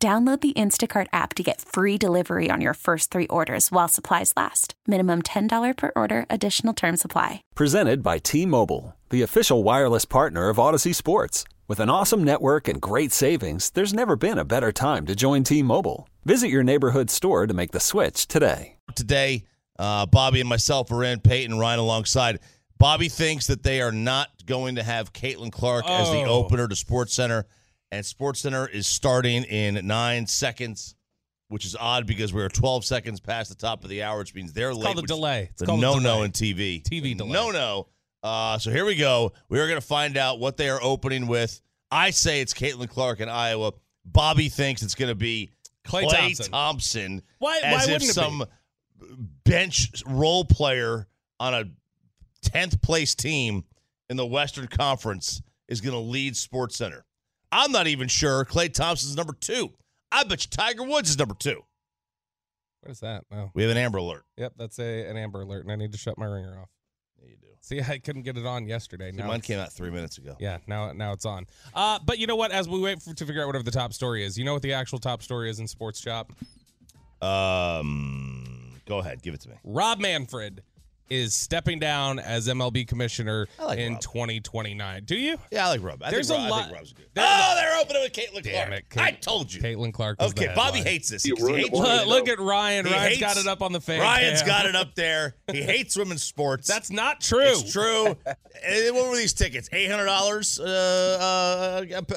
Download the Instacart app to get free delivery on your first three orders while supplies last. Minimum $10 per order. Additional terms apply. Presented by T-Mobile, the official wireless partner of Odyssey Sports. With an awesome network and great savings, there's never been a better time to join T-Mobile. Visit your neighborhood store to make the switch today. Today, Bobby and myself are in. Peyton Ryan alongside. Bobby thinks that they are not going to have Caitlin Clark as the opener to SportsCenter. And SportsCenter is starting in 9 seconds, which is odd because we're 12 seconds past the top of the hour, which means they're late. It's called a delay. It's a no-no in TV. TV delay. No-no. So here we go. We are going to find out what they are opening with. I say it's Caitlin Clark in Iowa. Bobby thinks it's going to be Klay Thompson. Why wouldn't it be? As if some bench role player on a 10th place team in the Western Conference is going to lead SportsCenter. I'm not even sure Klay Thompson's number 2. I bet you Tiger Woods is number 2. What is that? Oh. We have an Amber Alert. Yep, that's an Amber Alert, and I need to shut my ringer off. Yeah, you do. See, I couldn't get it on yesterday. See, mine came out 3 minutes ago. Yeah, now it's on. But you know what? As we wait to figure out whatever the top story is, you know what the actual top story is in Sports Shop? Go ahead. Give it to me. Rob Manfred is stepping down as MLB commissioner in Rob. 2029. Do you? Yeah, I like Rob. I think Rob's good. They're opening with Caitlin Clark. It, I told you. Caitlin Clark is okay, Bobby hates this. Look at Ryan. Ryan's got it up on the fan. Ryan's got it up there. He hates women's sports. That's not true. It's true. What were these tickets? $800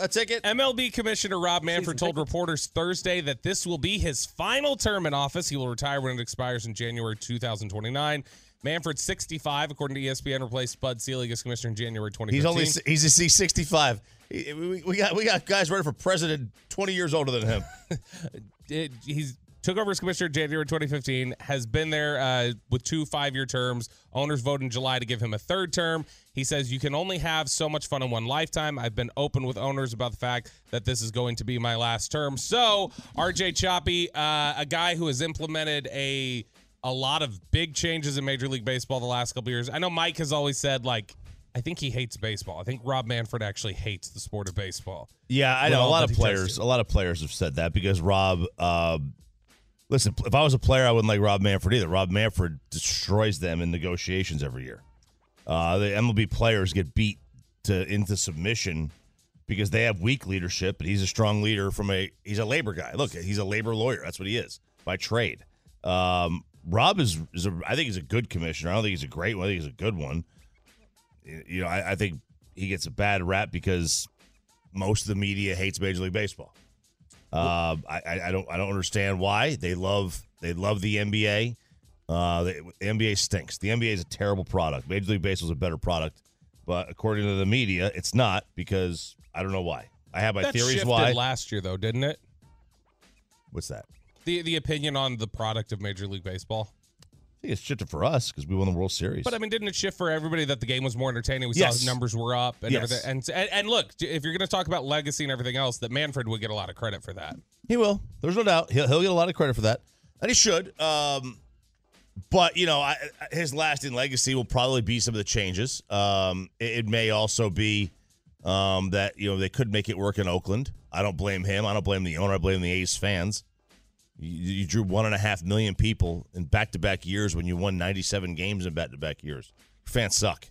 a ticket? MLB commissioner Rob Manfred told reporters Thursday that this will be his final term in office. He will retire when it expires in January 2029. Manfred, 65, according to ESPN, replaced Bud Selig as commissioner in January 2015. He's 65. We got guys running for president 20 years older than him. He's took over as commissioner in January 2015, has been there with 2 5-year terms. Owners vote in July to give him a third term. He says, you can only have so much fun in one lifetime. I've been open with owners about the fact that this is going to be my last term. So, RJ Choppy, a guy who has implemented a lot of big changes in Major League Baseball the last couple of years. I know Mike has always said, I think he hates baseball. I think Rob Manfred actually hates the sport of baseball. Yeah, I know. A lot of players have said that because Rob, listen, if I was a player, I wouldn't like Rob Manfred either. Rob Manfred destroys them in negotiations every year. The MLB players get beat into submission because they have weak leadership, and he's a strong leader he's a labor guy. Look, he's a labor lawyer. That's what he is by trade. Rob I think he's a good commissioner. I don't think he's a great one. I think he's a good one. You know, I think he gets a bad rap because most of the media hates Major League Baseball. I don't understand why. They love the NBA. The NBA stinks. The NBA is a terrible product. Major League Baseball is a better product, but according to the media, it's not because I don't know why. I have my theories why. That shifted last year though, didn't it? What's that? The opinion on the product of Major League Baseball? I think it's shifted for us because we won the World Series. But, I mean, didn't it shift for everybody that the game was more entertaining? We saw numbers were up and everything. And look, if you're going to talk about legacy and everything else, that Manfred would get a lot of credit for that. He will. There's no doubt. He'll get a lot of credit for that. And he should. But, you know, his lasting legacy will probably be some of the changes. It may also be that, you know, they could make it work in Oakland. I don't blame him. I don't blame the owner. I blame the A's fans. You drew 1.5 million people in back-to-back years when you won 97 games in back-to-back years. Fans suck.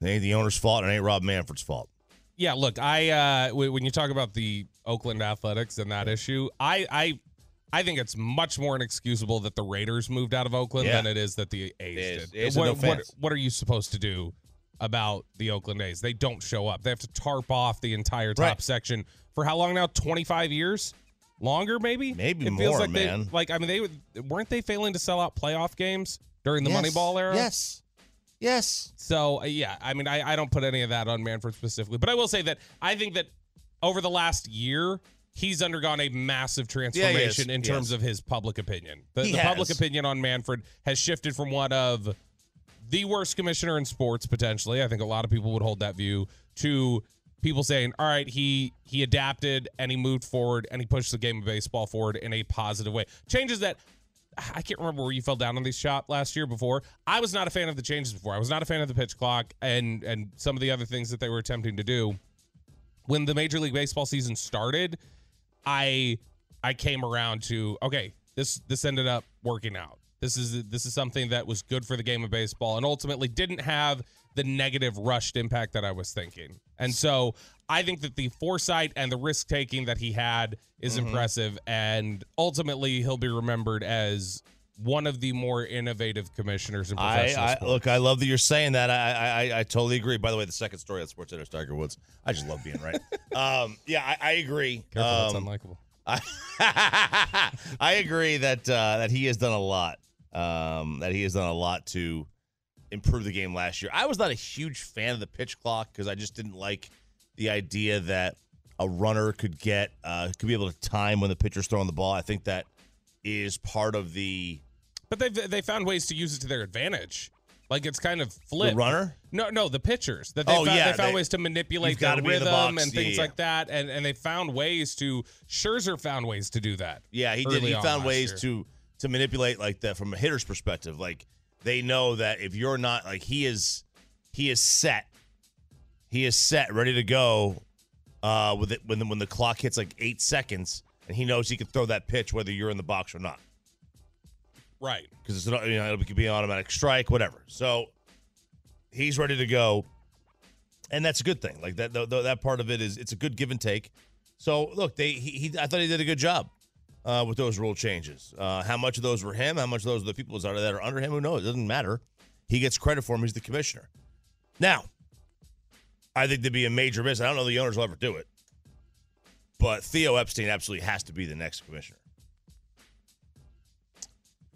It ain't the owner's fault, and it ain't Rob Manfred's fault. Yeah, look, when you talk about the Oakland Athletics and that issue, I think it's much more inexcusable that the Raiders moved out of Oakland than it is that the A's did. What are you supposed to do about the Oakland A's? They don't show up. They have to tarp off the entire top section for how long now? 25 years? Longer, maybe? Maybe it feels more, like man. Weren't they failing to sell out playoff games during the Moneyball era? Yes. So, I don't put any of that on Manfred specifically. But I will say that I think that over the last year, he's undergone a massive transformation in terms of his public opinion. The public opinion on Manfred has shifted from one of the worst commissioner in sports, potentially. I think a lot of people would hold that view, to people saying, all right, he adapted and he moved forward and he pushed the game of baseball forward in a positive way. Changes that, I can't remember where you fell down on these shop last year before. I was not a fan of the changes before. I was not a fan of the pitch clock and some of the other things that they were attempting to do. When the Major League Baseball season started, I came around to, okay, this ended up working out. This is something that was good for the game of baseball and ultimately didn't have the negative rushed impact that I was thinking. And so I think that the foresight and the risk taking that he had is impressive. And ultimately he'll be remembered as one of the more innovative commissioners in professional sports. Look, I love that you're saying that. I totally agree. By the way, the second story on SportsCenter is Tiger Woods. I just love being right. I agree. Careful, that's unlikable. I agree that he has done a lot. That he has done a lot to improve the game last year. I was not a huge fan of the pitch clock because I just didn't like the idea that a runner could be able to time when the pitcher's throwing the ball. I think that is part of the. But they found ways to use it to their advantage. Like, it's kind of flipped. The runner? No, the pitchers. That they found ways to manipulate their rhythm and things like that. And they found ways to. Scherzer found ways to do that. Yeah, he did. He found ways to manipulate like that from a hitter's perspective. Like, they know that if you're not, like, he is set. He is set, ready to go with it when the clock hits like 8 seconds, and he knows he can throw that pitch whether you're in the box or not. Right, because it's it could be an automatic strike, whatever. So he's ready to go, and that's a good thing. Like that part of it is, it's a good give and take. So look, I thought he did a good job with those rule changes. How much of those were him? How much of those were the people that are under him? Who knows? It doesn't matter. He gets credit for him. He's the commissioner. Now, I think there'd be a major miss. I don't know the owners will ever do it, but Theo Epstein absolutely has to be the next commissioner.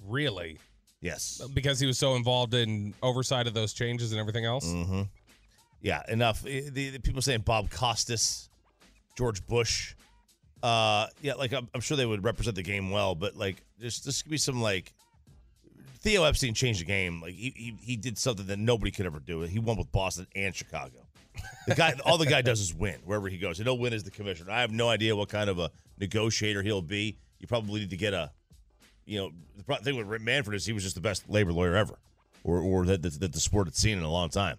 Really? Yes. Because he was so involved in oversight of those changes and everything else? Mm-hmm. Yeah, enough. The people saying Bob Costas, George Bush. I'm sure they would represent the game well, but, like, this could be some, like, Theo Epstein changed the game. Like, he did something that nobody could ever do. He won with Boston and Chicago. The guy, all the guy does is win wherever he goes. He'll win as the commissioner. I have no idea what kind of a negotiator he'll be. You probably need to get a... You know, the thing with Manfred is he was just the best labor lawyer ever, or that the sport had seen in a long time.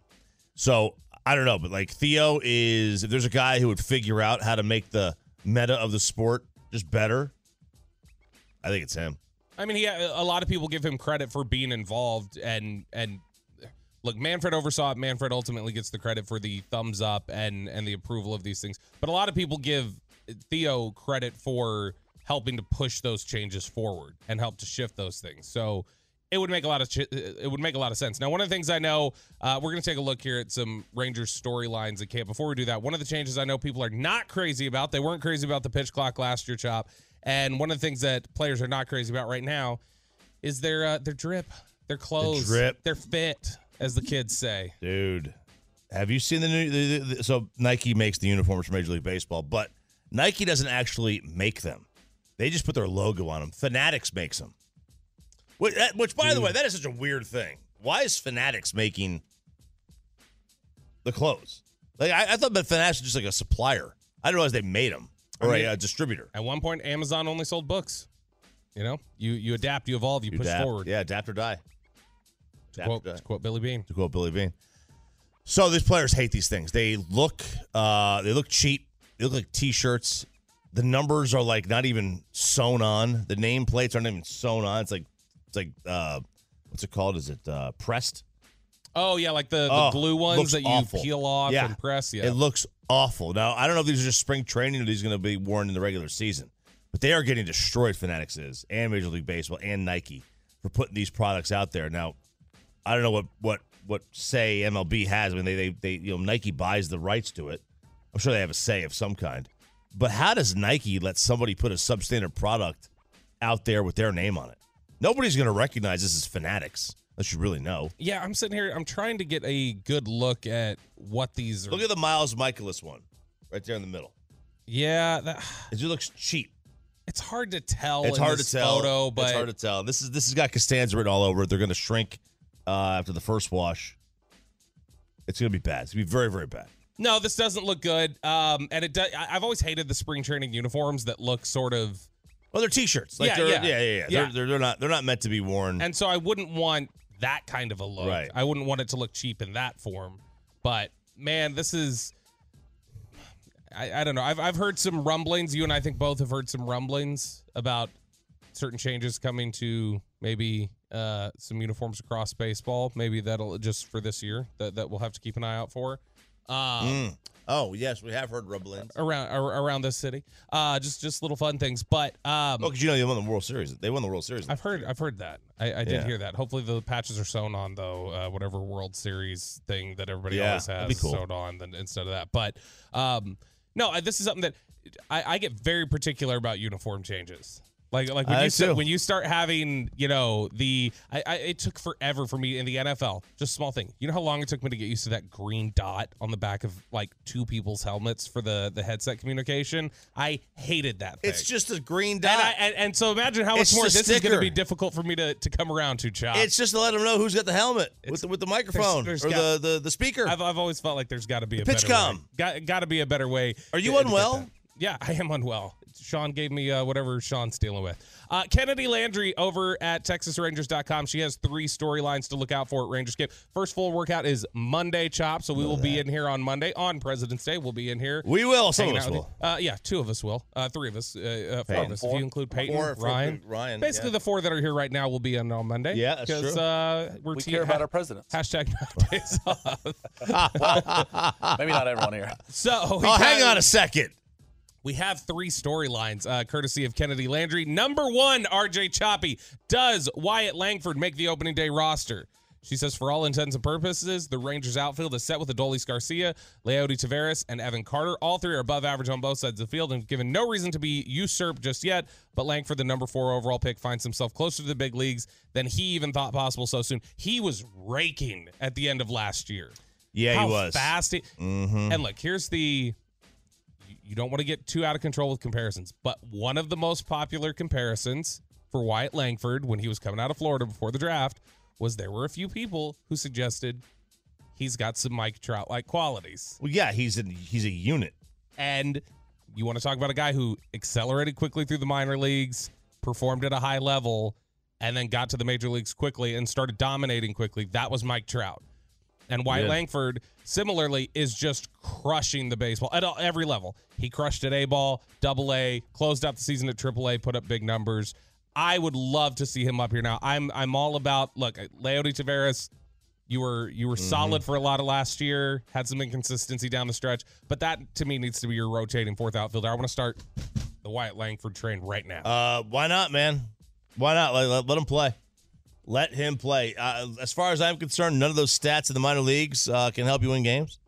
So I don't know, but like Theo is, if there's a guy who would figure out how to make the meta of the sport just better, I think it's him. I mean, a lot of people give him credit for being involved, and look, Manfred oversaw it. Manfred ultimately gets the credit for the thumbs up and the approval of these things. But a lot of people give Theo credit for helping to push those changes forward and help to shift those things. So it would make a lot of sense. Now, one of the things I know, we're going to take a look here at some Rangers storylines at camp. Before we do that, one of the changes I know people are not crazy about, they weren't crazy about the pitch clock last year, Chop. And one of the things that players are not crazy about right now is their drip, their clothes, their fit, as the kids say. Dude, have you seen the new? So Nike makes the uniforms for Major League Baseball, but Nike doesn't actually make them. They just put their logo on them. Fanatics makes them. Which, by the way, that is such a weird thing. Why is Fanatics making the clothes? Like, I thought that Fanatics was just like a supplier. I didn't realize they made them or a distributor. At one point, Amazon only sold books. You know, you adapt, you evolve, you push forward. Yeah, adapt or die. To quote Billy Beane. So these players hate these things. They look cheap. They look like T-shirts. The numbers are like not even sewn on. The nameplates aren't even sewn on. It's like what's it called? Is it pressed? Oh yeah, like the glue ones that awful. You peel off and press. Yeah, it looks awful. Now I don't know if these are just spring training or these are going to be worn in the regular season, but they are getting destroyed. Fanatics is, and Major League Baseball and Nike for putting these products out there. Now I don't know what say MLB has. I mean they Nike buys the rights to it. I'm sure they have a say of some kind. But how does Nike let somebody put a substandard product out there with their name on it? Nobody's going to recognize this as Fanatics, unless you really know. Yeah, I'm sitting here. I'm trying to get a good look at what these are. Look at the Miles Michaelis one right there in the middle. Yeah. It just looks cheap. It's hard to tell. It's hard to tell. Photo, but it's hard to tell. This has got Costanza written all over it. They're going to shrink after the first wash. It's going to be bad. It's going to be very, very bad. No, this doesn't look good. And it does. I've always hated the spring training uniforms that look sort of. Well, they're T-shirts. Like yeah. They're not meant to be worn. And so I wouldn't want that kind of a look. Right. I wouldn't want it to look cheap in that form. But man, this is. I don't know. I've heard some rumblings. You and I think both have heard some rumblings about certain changes coming to maybe some uniforms across baseball. Maybe that'll just for this year that we'll have to keep an eye out for. Oh yes, we have heard rumblings around this city. Just little fun things, but because you know they won the World Series. I've heard that. I did hear that. Hopefully the patches are sewn on though. Whatever World Series thing that everybody always has sewn on instead of that. But no, this is something that I get very particular about uniform changes. Like when you start having, you know, it took forever for me in the NFL. Just small thing. You know how long it took me to get used to that green dot on the back of like two people's helmets for the headset communication? I hated that thing. It's just a green dot. And so imagine how much more this is going to be difficult for me to come around to, Chop. It's just to let them know who's got the helmet with the microphone or the speaker. I've always felt like there's got to be a better way. Got to be a better way. Are you unwell? Yeah, I am unwell. Sean gave me whatever Sean's dealing with. Kennedy Landry over at TexasRangers.com. She has three storylines to look out for at Rangers Camp. First full workout is Monday, Chop, so we will be in here on Monday. On President's Day, we'll be in here. We will. Some of us will. Yeah, two of us will. Three of us. Four of us. If you include Peyton, Ryan. Basically the four that are here right now will be in on Monday. Yeah, that's true. Because we care about our presidents. # days off. Maybe not everyone here. Hang on a second. We have three storylines, courtesy of Kennedy Landry. Number one, RJ Choppy. Does Wyatt Langford make the opening day roster? She says, for all intents and purposes, the Rangers outfield is set with Adolis Garcia, Leody Taveras, and Evan Carter. All three are above average on both sides of the field and given no reason to be usurped just yet. But Langford, the number 4 overall pick, finds himself closer to the big leagues than he even thought possible so soon. He was raking at the end of last year. Yeah, he was. How fast he... Mm-hmm. And look, here's the... You don't want to get too out of control with comparisons, but one of the most popular comparisons for Wyatt Langford when he was coming out of Florida before the draft was there were a few people who suggested he's got some Mike Trout-like qualities. Well, yeah, he's a unit. And you want to talk about a guy who accelerated quickly through the minor leagues, performed at a high level, and then got to the major leagues quickly and started dominating quickly. That was Mike Trout. And Wyatt Langford, similarly, is just crushing the baseball at every level. He crushed at A-ball, AA, closed out the season at AAA, put up big numbers. I would love to see him up here now. I'm all about, look, Leody Taveras, you were solid for a lot of last year, had some inconsistency down the stretch, but that, to me, needs to be your rotating fourth outfielder. I want to start the Wyatt Langford train right now. Why not, man? Why not? Let him play. Let him play. As far as I'm concerned, none of those stats in the minor leagues can help you win games.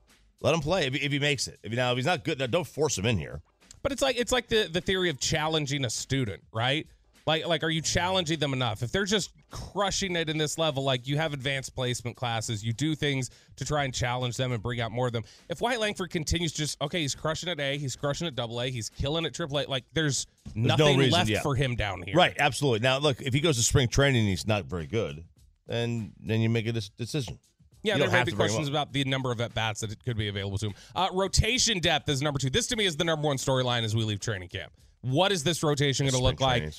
Let him play if he makes it. If he's not good, now don't force him in here. But it's like the theory of challenging a student, right? Like are you challenging them enough? If they're just crushing it in this level, like you have advanced placement classes, you do things to try and challenge them and bring out more of them. If Wyatt Langford continues he's crushing at A, he's crushing at AA, he's killing at AAA, like there's nothing left for him down here. Right, absolutely. Now, look, if he goes to spring training and he's not very good, then you make a decision. Yeah, there might be questions about the number of at-bats that it could be available to him. Rotation depth is number 2. This, to me, is the number 1 storyline as we leave training camp. What is this rotation going to look like?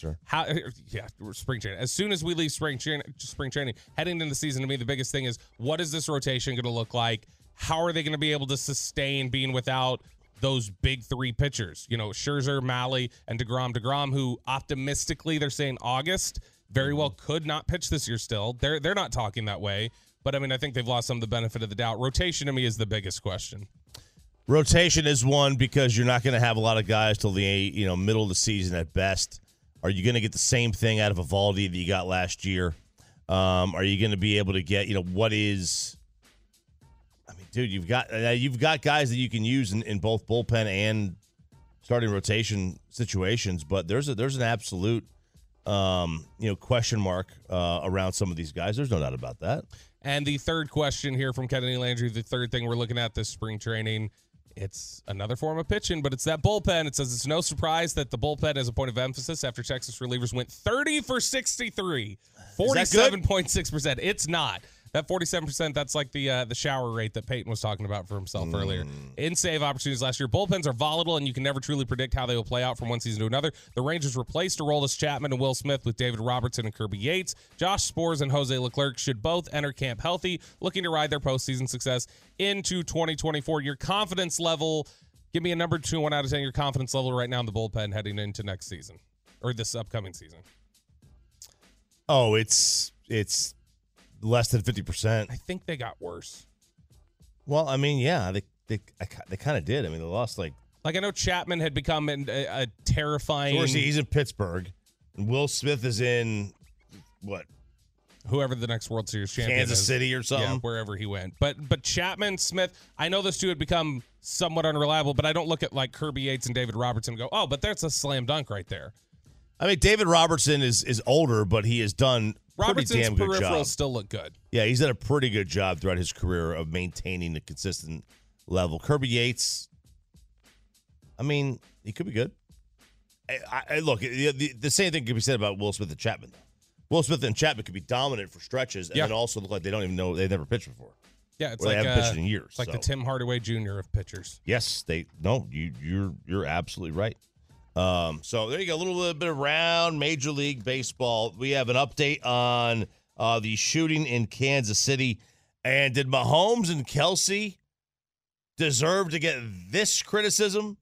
Spring training. As soon as we leave spring training, heading into the season, to me, the biggest thing is what is this rotation going to look like? How are they going to be able to sustain being without those big 3 pitchers? You know, Scherzer, Malley, and DeGrom. DeGrom, who optimistically they're saying August, very well could not pitch this year still. They're not talking that way. But, I mean, I think they've lost some of the benefit of the doubt. Rotation, to me, is the biggest question. Rotation is one because you're not going to have a lot of guys till the middle of the season at best. Are you going to get the same thing out of Eovaldi that you got last year? Are you going to be able to get what is? I mean, dude, you've got guys that you can use in both bullpen and starting rotation situations, but there's an absolute question mark around some of these guys. There's no doubt about that. And the third question here from Kennedy Landry, the third thing we're looking at this spring training. It's another form of pitching, but it's that bullpen. It says it's no surprise that the bullpen is a point of emphasis after Texas relievers went 30 for 63, 47.6%. It's not. That 47%, that's like the shower rate that Peyton was talking about for himself earlier. In save opportunities last year, bullpens are volatile, and you can never truly predict how they will play out from one season to another. The Rangers replaced Aroldis Chapman and Will Smith with David Robertson and Kirby Yates. Josh Spores and Jose Leclerc should both enter camp healthy, looking to ride their postseason success into 2024. Your confidence level, give me a number 2-1 out of 10, your confidence level right now in the bullpen heading into next season, or this upcoming season. Oh, it's less than 50%. I think they got worse. Well, I mean, yeah, they kind of did. I mean, they lost like I know Chapman had become a terrifying. So he's in Pittsburgh, and Will Smith is in what? Whoever the next World Series champion is. Kansas City or something. Yeah, wherever he went. But Chapman, Smith, I know those two had become somewhat unreliable, but I don't look at like Kirby Yates and David Robertson and go, oh, but that's a slam dunk right there. I mean, David Robertson is older, but he has done Robertson's peripherals still look good. Yeah, he's done a pretty good job throughout his career of maintaining a consistent level. Kirby Yates, I mean, he could be good. I look, the same thing could be said about Will Smith and Chapman. Will Smith and Chapman could be dominant for stretches, and then also look like they don't even know they've never pitched before. Yeah, it's like they haven't pitched in years. It's like the Tim Hardaway Jr. of pitchers. Yes, you're absolutely right. So there you go, a little bit around Major League Baseball. We have an update on the shooting in Kansas City. And did Mahomes and Kelce deserve to get this criticism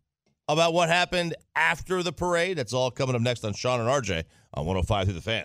about what happened after the parade? That's all coming up next on Sean and RJ on 105 through the Fan.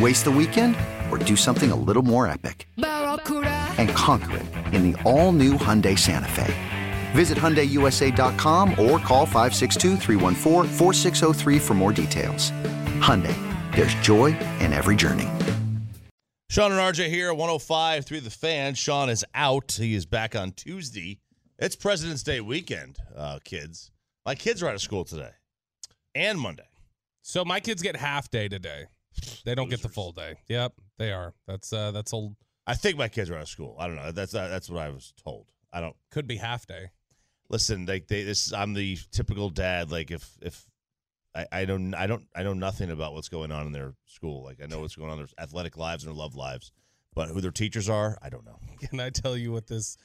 Waste the weekend or do something a little more epic and conquer it in the all-new Hyundai Santa Fe. Visit HyundaiUSA.com or call 562-314-4603 for more details. Hyundai, there's joy in every journey. Sean and RJ here at 105 through the Fan. Sean is out. He is back on Tuesday. It's President's Day weekend, kids. My kids are out of school today and Monday. So my kids get half day today. They don't get the full day. Yep, they are. That's old. I think my kids are out of school. I don't know. That's what I was told. I don't. Could be half day. Listen, I'm the typical dad. Like if I know nothing about what's going on in their school. Like I know what's going on in their athletic lives and their love lives, but who their teachers are, I don't know. Can I tell you what this?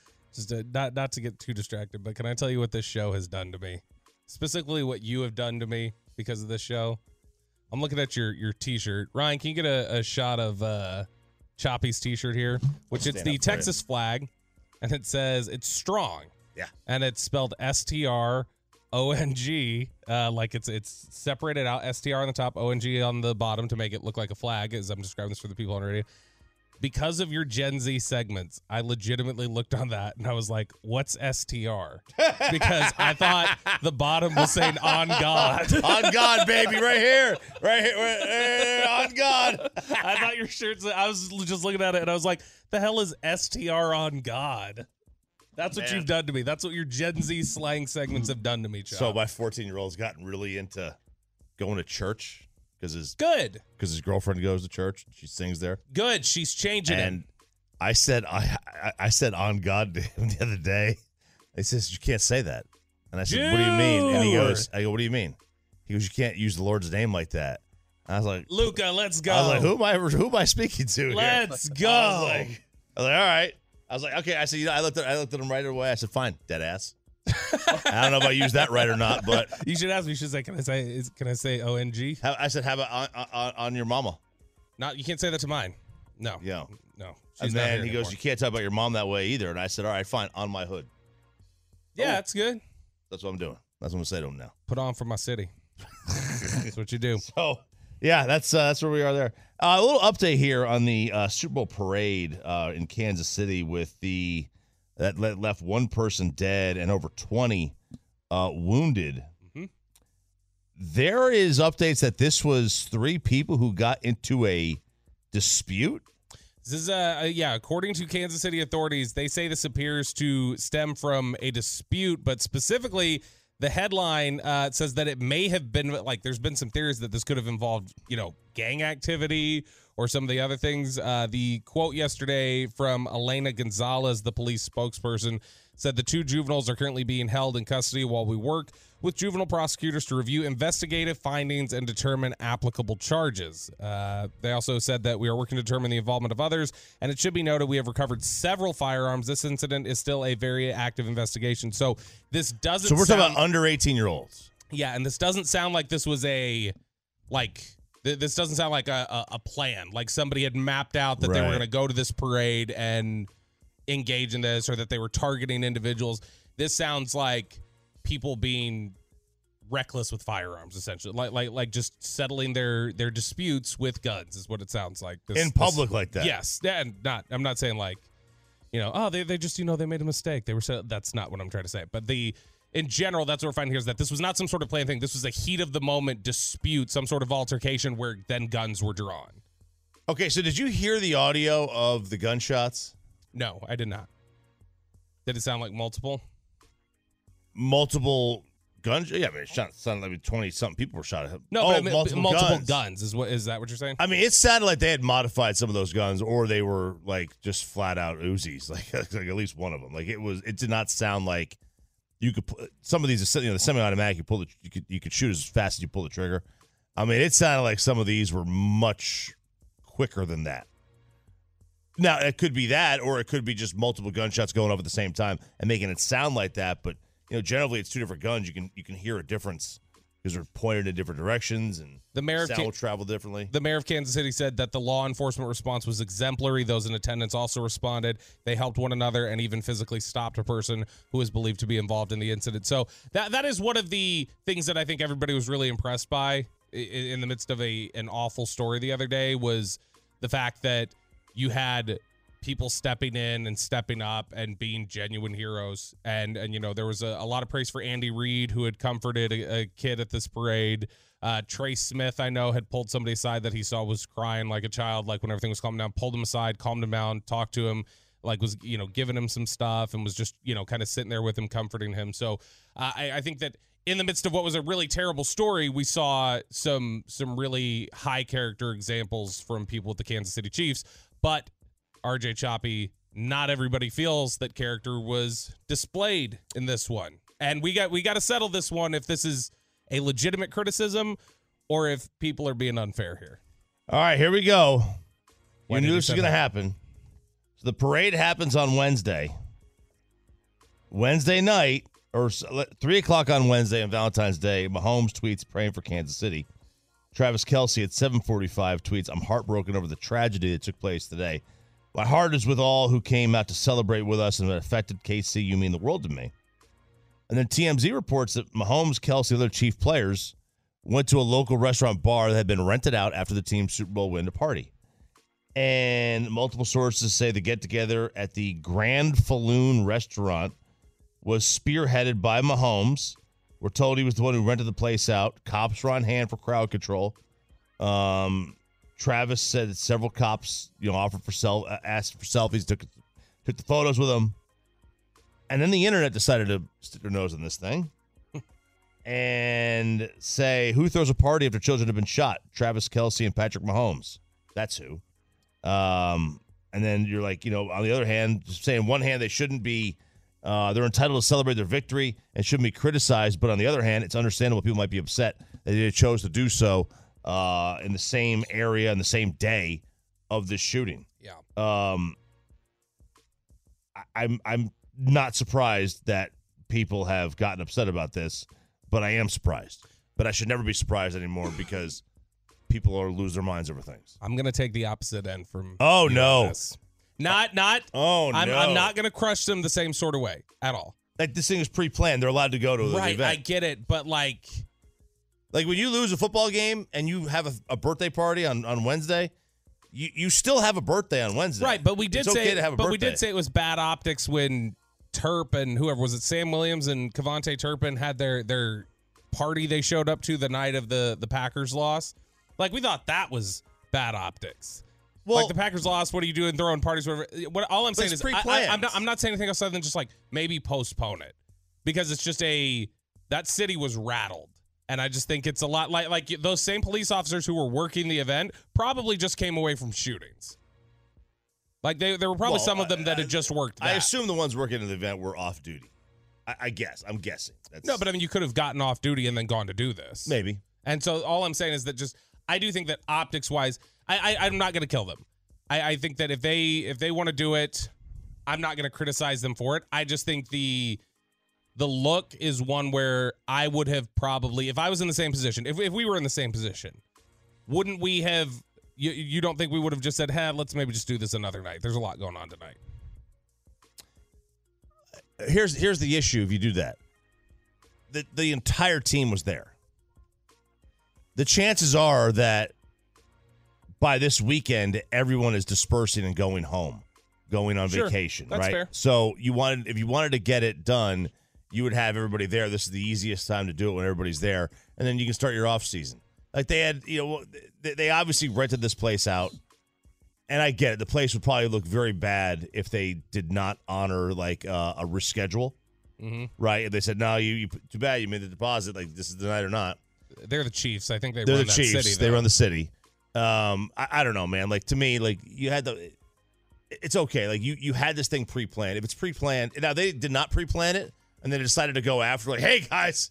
Not to get too distracted, but can I tell you what this show has done to me? Specifically, what you have done to me because of this show. I'm looking at your T-shirt. Ryan, can you get a shot of Choppy's T-shirt here? Which it's the Texas flag, and it says it's strong. Yeah. And it's spelled S-T-R ONG, like it's separated out, STR on the top, ONG on the bottom to make it look like a flag, as I'm describing this for the people on radio. Because of your Gen Z segments, I legitimately looked on that and I was like, what's STR? Because I thought the bottom was saying on God. On God, baby, right here. Right here. On God. I thought your shirt said, I was just looking at it and I was like, the hell is STR on God? That's what you've done to me. That's what your Gen Z slang segments have done to me, Chuck. So my 14-year-old's gotten really into going to church. Because his girlfriend goes to church. She sings there. Good. She's changing it. And I said on God to him the other day. He says, you can't say that. And I said, What do you mean? And he goes, what do you mean? He goes, you can't use the Lord's name like that. And I was like, Luca, let's go. I was like, who am I speaking to? Let's go. I was like, all right. I was like, okay. I said, I looked at him right away. I said, fine, dead ass. I don't know if I use that right or not, but you should ask me. You should say, "Can I say ONG?" I said, "How about on your mama?" Not, you can't say that to mine. No, yeah, no. And then he goes, "You can't talk about your mom that way either." And I said, "All right, fine, on my hood." Yeah, that's good. That's what I'm doing. That's what I'm gonna say to him now. Put on for my city. That's what you do. So yeah, that's where we are there. A little update here on the Super Bowl parade in Kansas City with the. That left one person dead and over 20 wounded. Mm-hmm. There is updates that this was three people who got into a dispute. This is according to Kansas City authorities, they say this appears to stem from a dispute, but specifically the headline says that it may have been like there's been some theories that this could have involved, gang activity or some of the other things. The quote yesterday from Elena Gonzalez, the police spokesperson, said the two juveniles are currently being held in custody while we work with juvenile prosecutors to review investigative findings and determine applicable charges. They also said that we are working to determine the involvement of others, and it should be noted we have recovered several firearms. This incident is still a very active investigation. So this doesn't So we're talking about under 18-year-olds. Yeah, and this doesn't sound like this was This doesn't sound like a plan, like somebody had mapped out that they were going to go to this parade and engage in this or that they were targeting individuals. This sounds like people being reckless with firearms, essentially, like just settling their disputes with guns is what it sounds like. This, in public like that. Yes. And I'm not saying like, they just, they made a mistake. That's not what I'm trying to say. But in general, that's what we're finding here is that this was not some sort of planned thing. This was a heat-of-the-moment dispute, some sort of altercation where then guns were drawn. Okay, so did you hear the audio of the gunshots? No, I did not. Did it sound like multiple? Multiple guns? Yeah, I mean, it sounded like 20-something people were shot at. No, multiple guns. Is that what you're saying? I mean, it sounded like they had modified some of those guns or they were, like, just flat-out Uzis, like at least one of them. Like, it did not sound like... You could some of these are the semi-automatic. You could shoot as fast as you pull the trigger. I mean, it sounded like some of these were much quicker than that. Now it could be that, or it could be just multiple gunshots going off at the same time and making it sound like that. But generally it's two different guns. You can hear a difference because they're pointed in different directions and the mayor sound will travel differently. The mayor of Kansas City said that the law enforcement response was exemplary. Those in attendance also responded. They helped one another and even physically stopped a person who was believed to be involved in the incident. So that is one of the things that I think everybody was really impressed by in the midst of an awful story the other day was the fact that you had people stepping in and stepping up and being genuine heroes. And there was a lot of praise for Andy Reid, who had comforted a kid at this parade. Trey Smith, I know, had pulled somebody aside that he saw was crying like a child, like when everything was calming down, pulled him aside, calmed him down, talked to him, like was, giving him some stuff and was just, kind of sitting there with him, comforting him. So I think that in the midst of what was a really terrible story, we saw some really high character examples from people at the Kansas City Chiefs. But RJ Choppy, not everybody feels that character was displayed in this one. And we got to settle this one if this is a legitimate criticism or if people are being unfair here. All right, here we go. We knew this was going to happen. So the parade happens on Wednesday. Wednesday night, or 3 o'clock on Wednesday on Valentine's Day, Mahomes tweets praying for Kansas City. Travis Kelce at 7:45 tweets, I'm heartbroken over the tragedy that took place today. My heart is with all who came out to celebrate with us and that affected KC. You mean the world to me. And then TMZ reports that Mahomes, Kelce, and other chief players went to a local restaurant bar that had been rented out after the team's Super Bowl win to party. And multiple sources say the get-together at the Grand Falloon restaurant was spearheaded by Mahomes. We're told he was the one who rented the place out. Cops were on hand for crowd control. Travis said that several cops, asked for selfies, took the photos with him. And then the internet decided to stick their nose in this thing and say, who throws a party after children have been shot? Travis Kelce and Patrick Mahomes. That's who. And then you're like, on the other hand, saying one hand they shouldn't be, they're entitled to celebrate their victory and shouldn't be criticized. But on the other hand, it's understandable people might be upset that they chose to do so in the same area on the same day of this shooting. Yeah. I'm not surprised that people have gotten upset about this, but I am surprised. But I should never be surprised anymore because people are lose their minds over things. I'm gonna take the opposite end from. Oh no, not. Oh no, I'm not gonna crush them the same sort of way at all. Like this thing is pre-planned; they're allowed to go to the event. Right, I get it, but like when you lose a football game and you have a birthday party on Wednesday, you still have a birthday on Wednesday. Right, but we did it's say, okay to have a but birthday. We did say it was bad optics when Turp and whoever was it, Sam Williams and Kevontae Turpin had their party they showed up to the night of the Packers loss. Like, we thought that was bad optics. Well, like, the Packers lost. What are you doing throwing parties? Whatever. All I'm saying is I'm not saying anything else other than just, like, maybe postpone it. Because it's just that city was rattled. And I just think it's a lot like those same police officers who were working the event probably just came away from shootings. Like, there were probably some of them that had just worked that. I assume the ones working at the event were off-duty. I guess. I'm guessing. No, but, I mean, you could have gotten off-duty and then gone to do this. Maybe. And so all I'm saying is that just... I do think that optics-wise, I'm not going to kill them. I think that if they want to do it, I'm not going to criticize them for it. I just think the look is one where I would have probably, if I was in the same position, if we were in the same position, wouldn't we have, you don't think we would have just said, hey, let's maybe just do this another night. There's a lot going on tonight. Here's the issue if you do that. The entire team was there. The chances are that by this weekend, everyone is dispersing and going home, going on vacation, that's right? Fair. So if you wanted to get it done, you would have everybody there. This is the easiest time to do it when everybody's there, and then you can start your off season. Like they had, they obviously rented this place out, and I get it. The place would probably look very bad if they did not honor like a reschedule, mm-hmm. right? If they said, "No, you too bad you made the deposit. Like this is the night or not." They're the Chiefs. I think they're run the Chiefs. That city. Though. They run the city. I don't know, man. Like to me, like you had it's okay. Like you had this thing pre-planned. If it's pre-planned, now they did not pre-plan it, and they decided to go after. Like, hey guys,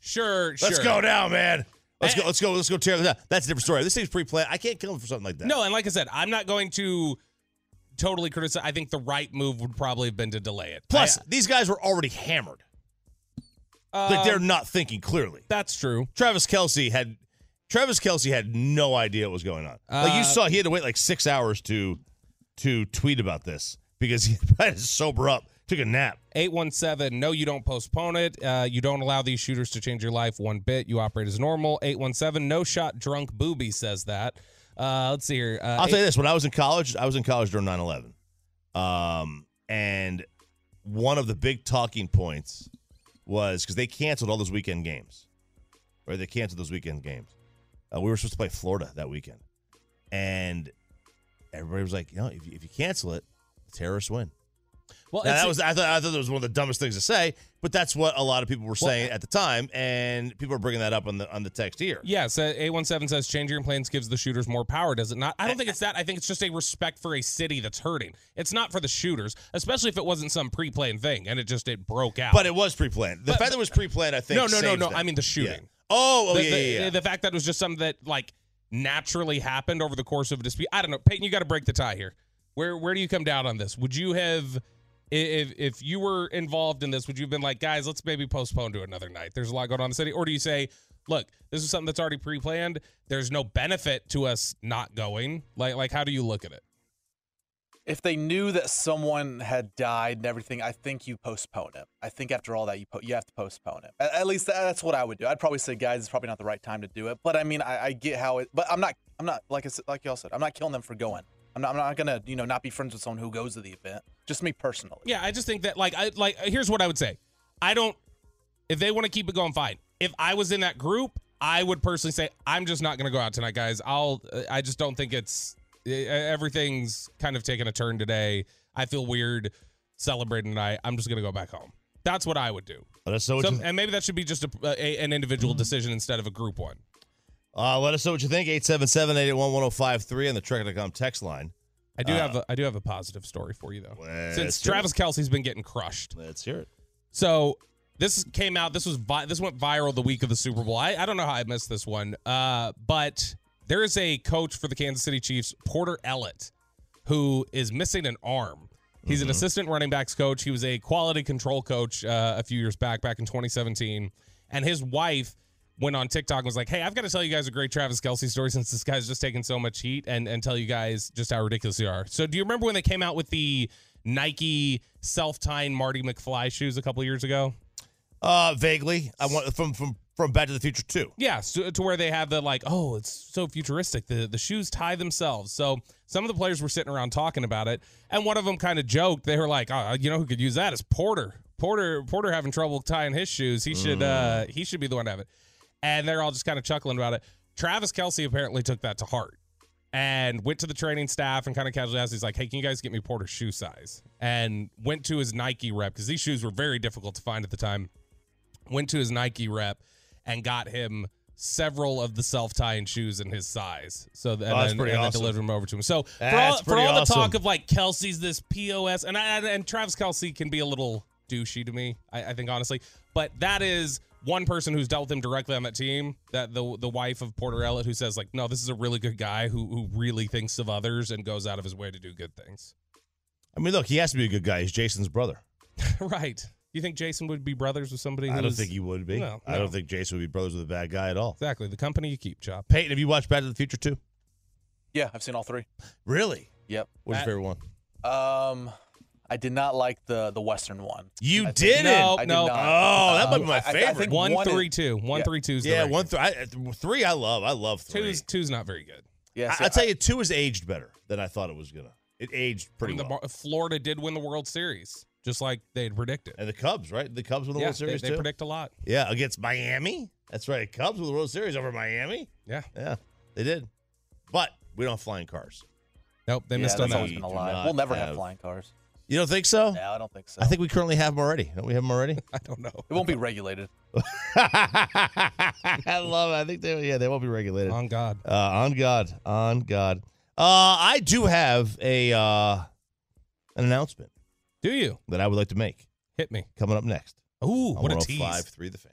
let's go now, man. Let's go tear this out. That's a different story. This thing's pre-planned. I can't kill them for something like that. No, and like I said, I'm not going to totally criticize. I think the right move would probably have been to delay it. Plus, these guys were already hammered. Like they're not thinking clearly. That's true. Travis Kelce had no idea what was going on. Like you saw, he had to wait like 6 hours to tweet about this because he had to sober up, took a nap. 817. No, you don't postpone it. You don't allow these shooters to change your life one bit. You operate as normal. 817. No shot, drunk booby says that. Let's see here. I'll tell you this: when I was in college during 9/11, and one of the big talking points. Was because they canceled all those weekend games. Right? They canceled those weekend games. We were supposed to play Florida that weekend. And everybody was like, if you cancel it, the terrorists win. Well, now, I thought that was one of the dumbest things to say, but that's what a lot of people were saying at the time, and people are bringing that up on the text here. Yeah, so 817 says, changing your plans gives the shooters more power, does it not? I don't think it's that. I think it's just a respect for a city that's hurting. It's not for the shooters, especially if it wasn't some pre-planned thing, and it broke out. But it was pre-planned. The fact that it was pre-planned, I think, No, I mean the shooting. Yeah. Oh, yeah. The fact that it was just something that, like, naturally happened over the course of a dispute. I don't know. Peyton, you got to break the tie here. Where do you come down on this? Would you have... If you were involved in this, would you have been like, guys, let's maybe postpone to another night? There's a lot going on in the city. Or do you say, look, this is something that's already pre-planned. There's no benefit to us not going. Like how do you look at it? If they knew that someone had died and everything, I think you postpone it. I think after all that, you have to postpone it. At least that's what I would do. I'd probably say, guys, it's probably not the right time to do it. But I mean, I get how it. But I'm not like y'all said, I'm not killing them for going. I'm not gonna not be friends with someone who goes to the event. Just me personally. Yeah, I just think that like here's what I would say. I don't. If they want to keep it going, fine. If I was in that group, I would personally say I'm just not gonna go out tonight, guys. I just don't think it's. Everything's kind of taking a turn today. I feel weird celebrating tonight. I'm just going to go back home. That's what I would do. And maybe that should be just an individual decision instead of a group one. Let us know what you think. 877-881-1053 on the Trek.com text line. I do have a positive story for you, though. Since Travis Kelce's been getting crushed. Let's hear it. So this came out. This went viral the week of the Super Bowl. I don't know how I missed this one, but... There is a coach for the Kansas City Chiefs, Porter Ellett, who is missing an arm. He's an assistant running backs coach. He was a quality control coach a few years back in 2017. And his wife went on TikTok and was like, hey, I've got to tell you guys a great Travis Kelce story since this guy's just taking so much heat and tell you guys just how ridiculous they are. So do you remember when they came out with the Nike self-tying Marty McFly shoes a couple of years ago? Vaguely. I want from Back to the Future 2. Yeah, so, to where they have the it's so futuristic. The shoes tie themselves. So some of the players were sitting around talking about it, and one of them kind of joked. They were like, who could use that is Porter. Porter having trouble tying his shoes. He should he should be the one to have it. And they're all just kind of chuckling about it. Travis Kelce apparently took that to heart and went to the training staff and kind of casually asked, he's like, hey, can you guys get me Porter's shoe size? And went to his Nike rep, because these shoes were very difficult to find at the time. Went to his Nike rep and got him several of the self-tying shoes in his size. So then delivered them over to him. So for all the talk of Kelce's this POS, and Travis Kelce can be a little douchey to me, I think, honestly. But that is one person who's dealt with him directly on that team, that the wife of Porter Ellett, who says no, this is a really good guy who really thinks of others and goes out of his way to do good things. I mean, look, he has to be a good guy. He's Jason's brother. Right. You think Jason would be brothers with somebody? I don't think he would be. No. I don't think Jason would be brothers with a bad guy at all. Exactly. The company you keep, Chop. Peyton, have you watched Back to the Future 2? Yeah, I've seen all three. Really? Yep. What's your favorite one? I did not like the Western one. You didn't? No. Oh, that might be my favorite. I think 1, 3, 2. 1, 3, 2 is the right one. 3 I love. I love 3. 2's not very good. Yeah, so I'll tell you, 2 is aged better than I thought it was going to. It aged pretty well. Florida did win the World Series. Just like they had predicted. And the Cubs, right? The Cubs won the World Series, they predict a lot. Yeah, against Miami. That's right. Cubs won the World Series over Miami. Yeah. Yeah, they did. But we don't have flying cars. Nope, they missed on that. Always been a lie. We'll never have flying cars. You don't think so? No, I don't think so. I think we currently have them already. Don't we have them already? I don't know. It won't be regulated. I love it. I think they won't be regulated. On God. On God. I do have an announcement. Do you? That I would like to make. Hit me. Coming up next. Ooh, what a tease. 105.3 The Fan.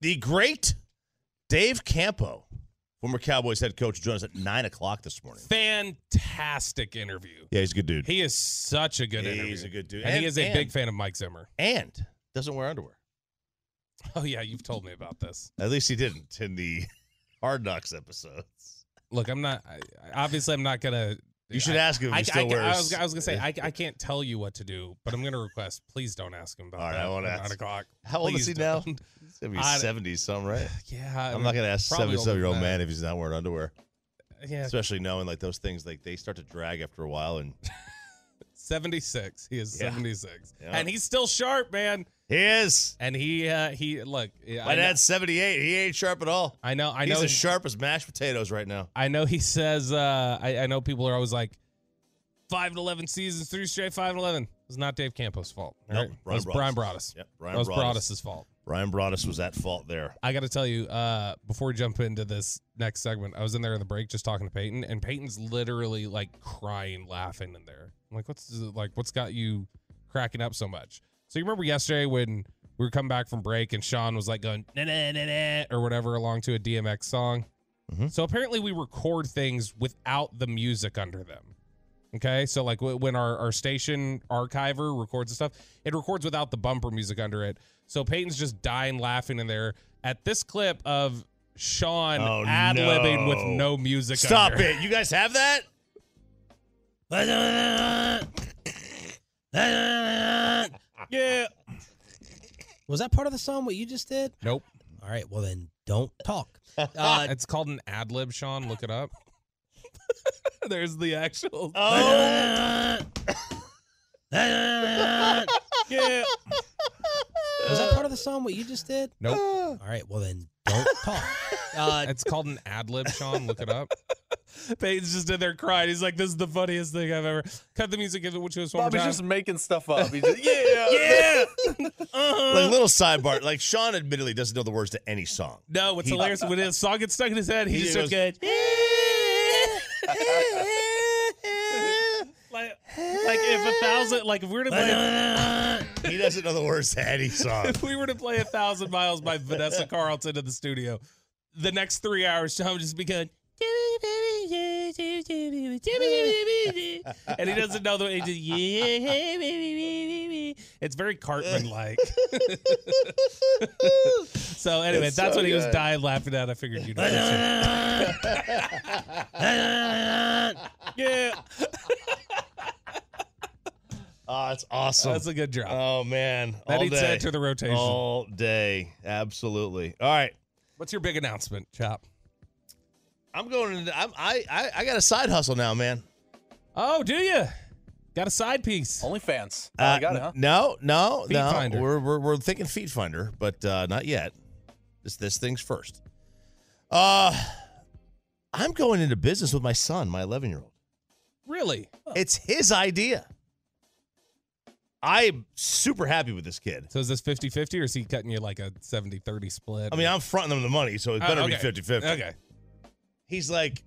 The great Dave Campo Former Cowboys head coach joined us at 9 o'clock this morning. Fantastic interview. Yeah, he's a good dude. He is such a good interview. He's a good dude. And he is a big fan of Mike Zimmer. And doesn't wear underwear. Oh, yeah, you've told me about this. At least he didn't in the Hard Knocks episodes. Look, I'm not – obviously I'm not going to – You should ask him if he still wears – I was going to say, I can't tell you what to do, but I'm going to request, please don't ask him about that. All right, I want to ask. How old is he now? He's going to be 70-some, right? Yeah. I'm not going to ask a 77-year-old man if he's not wearing underwear. Yeah. Especially knowing, like, those things, like, they start to drag after a while. And 76. He is 76. Yeah. And he's still sharp, man. He is. And he look. My dad's 78. He ain't sharp at all. I know. He's as sharp as mashed potatoes right now. I know he says, I know people are always like, 5-11 seasons, 3 straight 5-11. It was not Dave Campos' fault. Right? No, it was Brian Broaddus. Yep, Brian Broaddus. It was Broaddus' fault. Brian Broaddus was at fault there. I got to tell you, before we jump into this next segment, I was in there in the break just talking to Peyton, and Peyton's literally like crying, laughing in there. I'm like, what's got you cracking up so much? So you remember yesterday when we were coming back from break and Sean was like going na na na na or whatever along to a DMX song. Mm-hmm. So apparently we record things without the music under them. Okay, so like when our station archiver records the stuff, it records without the bumper music under it. So Peyton's just dying laughing in there at this clip of Sean ad-libbing with no music. Stop under. Stop it! You guys have that? Yeah. Was that part of the song, what you just did? Nope. All right, well then, don't talk. It's called an ad-lib, Sean. Look it up. There's the actual... Oh! Yeah. Was that part of the song, what you just did? Nope. All right, well then, don't talk. It's called an ad-lib, Sean. Look it up. Peyton's just in there crying. He's like, this is the funniest thing I've ever... Cut the music, give it what you was one more time. Bobby's just making stuff up. He's just, yeah! Yeah! Uh-huh. Like, little sidebar. Like, Sean admittedly doesn't know the words to any song. No, what's hilarious, when a song gets stuck in his head, he just goes, good. Like if 1,000, like if we were to play, he doesn't know the words to any song. If we were to play 1,000 Miles by Vanessa Carlton in the studio, the next 3 hours, Sean would just be going, and he doesn't know the way. He just, it's very Cartman-like. So anyway, that's what he was dying laughing at. I figured you'd know. Yeah. Oh, that's awesome. That's a good drop. Oh, man. That eats into the rotation. All day. Absolutely. All right. What's your big announcement, Chop? I'm going into, I got a side hustle now, man. Oh, do you? Got a side piece. OnlyFans. You got it, huh? No. Feet Finder. We're thinking Feet Finder, but not yet. This thing's first. I'm going into business with my son, my 11-year-old. Really? Oh. It's his idea. I'm super happy with this kid. So is this 50-50, or is he cutting you like a 70-30 split? I mean, I'm fronting them the money, so it better be 50-50. Okay. He's like,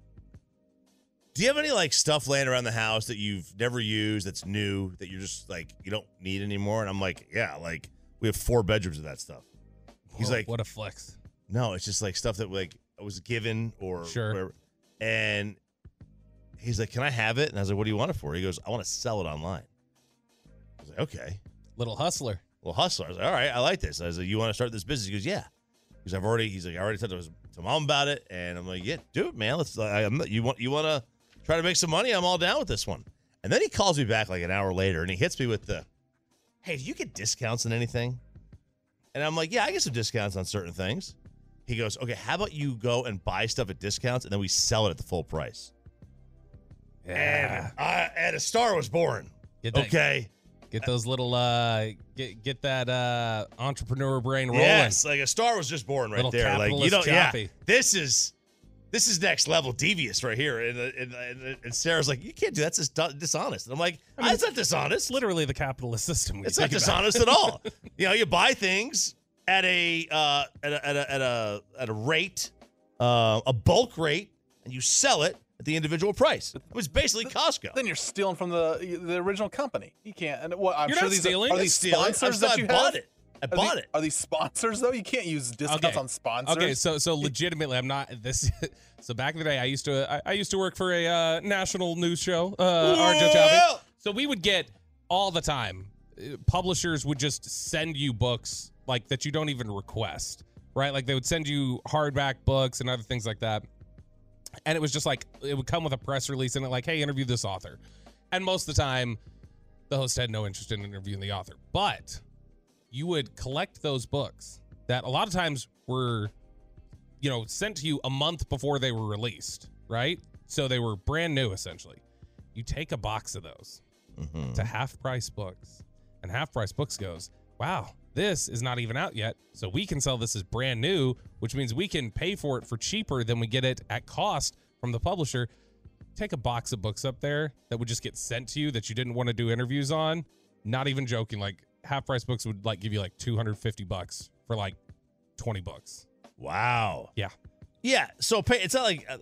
do you have any like stuff laying around the house that you've never used, that's new, that you're just like, you don't need anymore? And I'm like, yeah, like we have 4 bedrooms of that stuff. He's like, what a flex. No, it's just like stuff that like I was given or whatever. And he's like, can I have it? And I was like, what do you want it for? He goes, I want to sell it online. I was like, okay. Little hustler. I was like, all right, I like this. I was like, you want to start this business? He goes, yeah. Because I already talked to mom about it, and I'm like, yeah, do it, man. Let's. You want to try to make some money? I'm all down with this one. And then he calls me back like an hour later, and he hits me with the, hey, do you get discounts on anything? And I'm like, yeah, I get some discounts on certain things. He goes, okay, how about you go and buy stuff at discounts, and then we sell it at the full price. Yeah. And a star was born. Okay. Get those little, get that entrepreneur brain rolling. Yes, like a star was just born right little there. Like you don't, choppy. Yeah. This is next level devious right here. And Sarah's like, you can't do that. That's dishonest. And I'm like, it's not dishonest. It's literally the capitalist system. It's not dishonest at all. You know, you buy things at a rate, a bulk rate, and you sell it at the individual price. It was basically Costco. Then you're stealing from the original company. You can't. And I'm sure these are these sponsors that you bought it. I bought it. Are these sponsors, though? You can't use discounts on sponsors. Okay, so legitimately, I'm not this. So back in the day, I used to work for a national news show, RJ Choppy. So we would get all the time. Publishers would just send you books like that you don't even request, right? Like they would send you hardback books and other things like that. And it was just like it would come with a press release and it like, hey, interview this author. And most of the time, the host had no interest in interviewing the author, but you would collect those books that a lot of times were, you know, sent to you a month before they were released, right? So they were brand new, essentially. You take a box of those to Half Price Books, and Half Price Books goes, wow, this is not even out yet, so we can sell this as brand new, which means we can pay for it for cheaper than we get it at cost from the publisher. Take a box of books up there that would just get sent to you that you didn't want to do interviews on. Not even joking, like, Half Price Books would like give you like $250 for like 20 books. Wow. Yeah. Yeah. So it's not like I'm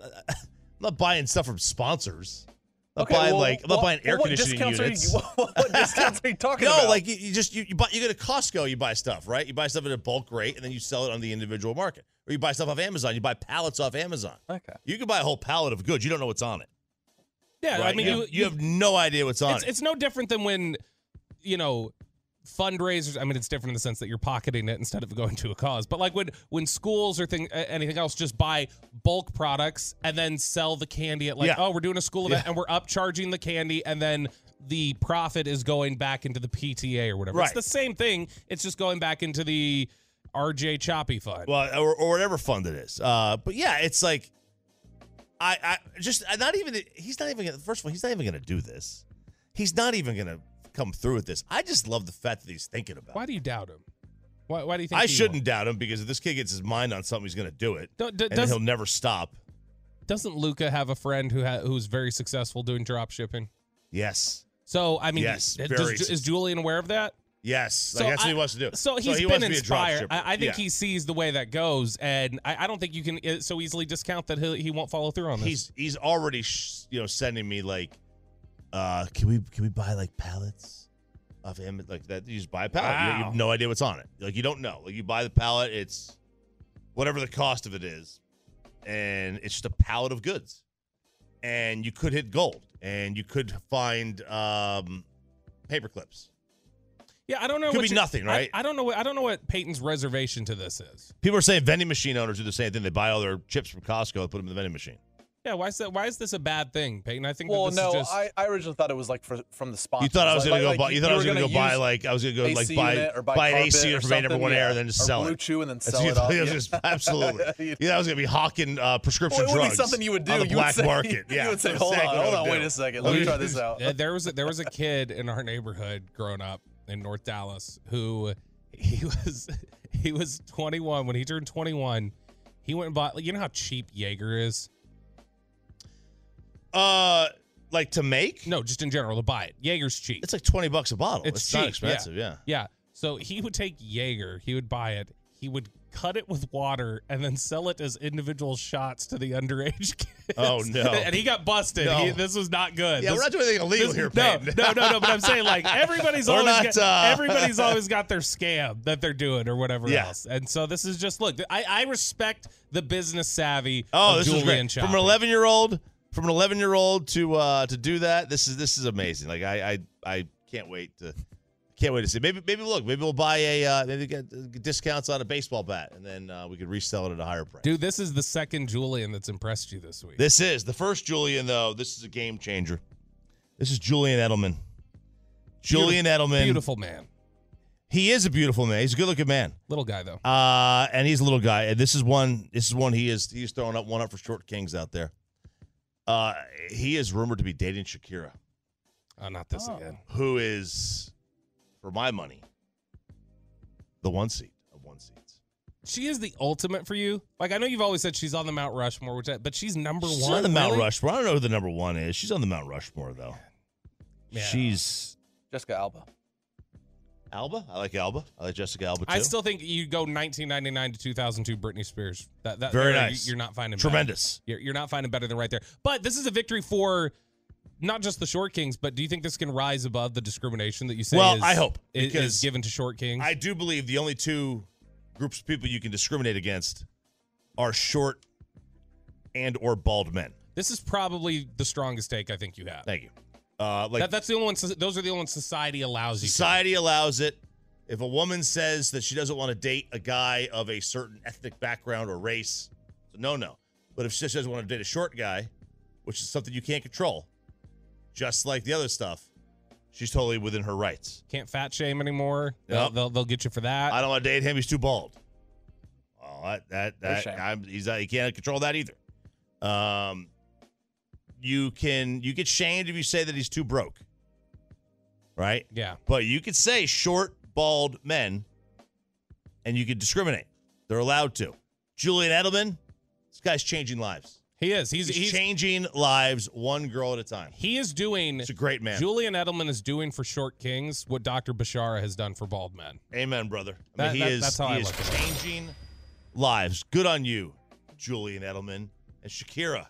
not buying stuff from sponsors. I'm not buying air conditioning units. What discounts are you talking about? No, like you go to Costco, you buy stuff, right? You buy stuff at a bulk rate and then you sell it on the individual market. Or you buy stuff off Amazon. You buy pallets off Amazon. Okay. You can buy a whole pallet of goods. You don't know what's on it. Yeah. Right? I mean, you have no idea what's on it. It's no different than when, you know, fundraisers. I mean, it's different in the sense that you're pocketing it instead of going to a cause. But like when schools or anything else just buy bulk products and then sell the candy at like, oh, we're doing a school event and we're upcharging the candy and then the profit is going back into the PTA or whatever. Right. It's the same thing. It's just going back into the RJ Choppy fund. Well, or whatever fund it is. But yeah, it's like he's not even going to do this. He's not even going to come through with this. I just love the fact that he's thinking about it. Why do you doubt him? Why do you think doubt him? Because if this kid gets his mind on something, he's going to do it, and then he'll never stop. Doesn't Luca have a friend who's very successful doing drop shipping? Yes. So I mean, is Julian aware of that? Yes. So like, that's what he wants to do. So he's been inspired. I think he sees the way that goes, and I don't think you can so easily discount that he won't follow through on this. He's already sending me like, can we buy like pallets of him like that? You just buy a pallet. Wow. You have no idea what's on it. Like you don't know. Like you buy the pallet, it's whatever the cost of it is, and it's just a pallet of goods. And you could hit gold, and you could find paper clips. Yeah, I don't know. Could be nothing, right? I don't know what Peyton's reservation to this is. People are saying vending machine owners do the same thing. They buy all their chips from Costco and put them in the vending machine. Yeah, why is this a bad thing, Peyton? I think I originally thought it was like from the sponsor. You thought I was going to go buy. You thought I was going to go buy like I was going to go like buy an AC unit from A1 Air and then just sell it. Blue Chew and then sell it off. Absolutely. Yeah, I was going to be hawking prescription drugs. It would be something you would do on the black market. Yeah, you would say, hold on, wait a second, let me try this out. There was a kid in our neighborhood growing up in North Dallas who he was 21 when he turned 21. He went and bought. You know how cheap Jaeger is. Like to make? No, just in general to buy it. Jaeger's cheap. It's like $20 a bottle. It's cheap, not expensive, yeah. So he would take Jaeger, he would buy it, he would cut it with water, and then sell it as individual shots to the underage kids. Oh no! And he got busted. No. This was not good. Yeah, we're not doing anything illegal here, Peyton. No. But I'm saying like everybody's always got their scam that they're doing or whatever else. And so this is just look. I respect the business savvy. Of this Julian is great. From an 11-year-old. From an 11-year-old to do that, this is amazing. Like I can't wait to see. Maybe we'll buy a maybe get discounts on a baseball bat, and then we could resell it at a higher price. Dude, this is the second Julian that's impressed you this week. This is the first Julian though. This is a game changer. This is Julian Edelman. Beautiful man. He is a beautiful man. He's a good-looking man. Little guy though. And he's a little guy. And this is one he's throwing up one up for short kings out there. He is rumored to be dating Shakira. Not this again. Who is, for my money, the one seed of one seeds. She is the ultimate for you. Like, I know you've always said she's on the Mount Rushmore, but she's number one. She's on the Mount Rushmore. I don't know who the number one is. She's on the Mount Rushmore, though. Yeah. She's... Jessica Alba. Alba? I like Alba. I like Jessica Alba, too. I still think you go 1999 to 2002 Britney Spears. Very nice. You're not finding better. Tremendous. You're not finding better than right there. But this is a victory for not just the short kings, but do you think this can rise above the discrimination that you say is given to short kings? I do believe the only two groups of people you can discriminate against are short and or bald men. This is probably the strongest take I think you have. Thank you. That's the only one. Those are the only ones society allows you. Society allows it. If a woman says that she doesn't want to date a guy of a certain ethnic background or race, no. But if she doesn't want to date a short guy, which is something you can't control, just like the other stuff, she's totally within her rights. Can't fat shame anymore. Nope. They'll get you for that. I don't want to date him. He's too bald. Oh, he can't control that either. You get shamed if you say that he's too broke, right? Yeah. But you could say short, bald men, and you could discriminate. They're allowed to. Julian Edelman, this guy's changing lives. He is. He's changing lives one girl at a time. He is doing. He's a great man. Julian Edelman is doing for short kings what Dr. Bashara has done for bald men. Amen, brother. That's how I look at it. Changing lives. Good on you, Julian Edelman and Shakira.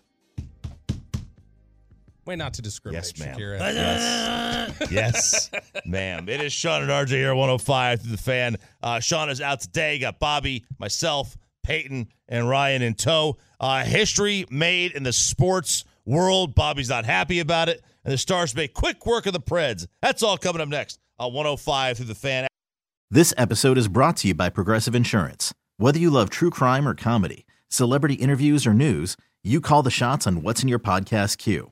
Way not to discriminate, yes, ma'am. Shakira. Yes. Yes, ma'am. It is Sean and RJ here, 105 through the fan. Sean is out today. Got Bobby, myself, Peyton, and Ryan in tow. History made in the sports world. Bobby's not happy about it. And the Stars make quick work of the Preds. That's all coming up next on 105 through the fan. This episode is brought to you by Progressive Insurance. Whether you love true crime or comedy, celebrity interviews or news, you call the shots on what's in your podcast queue.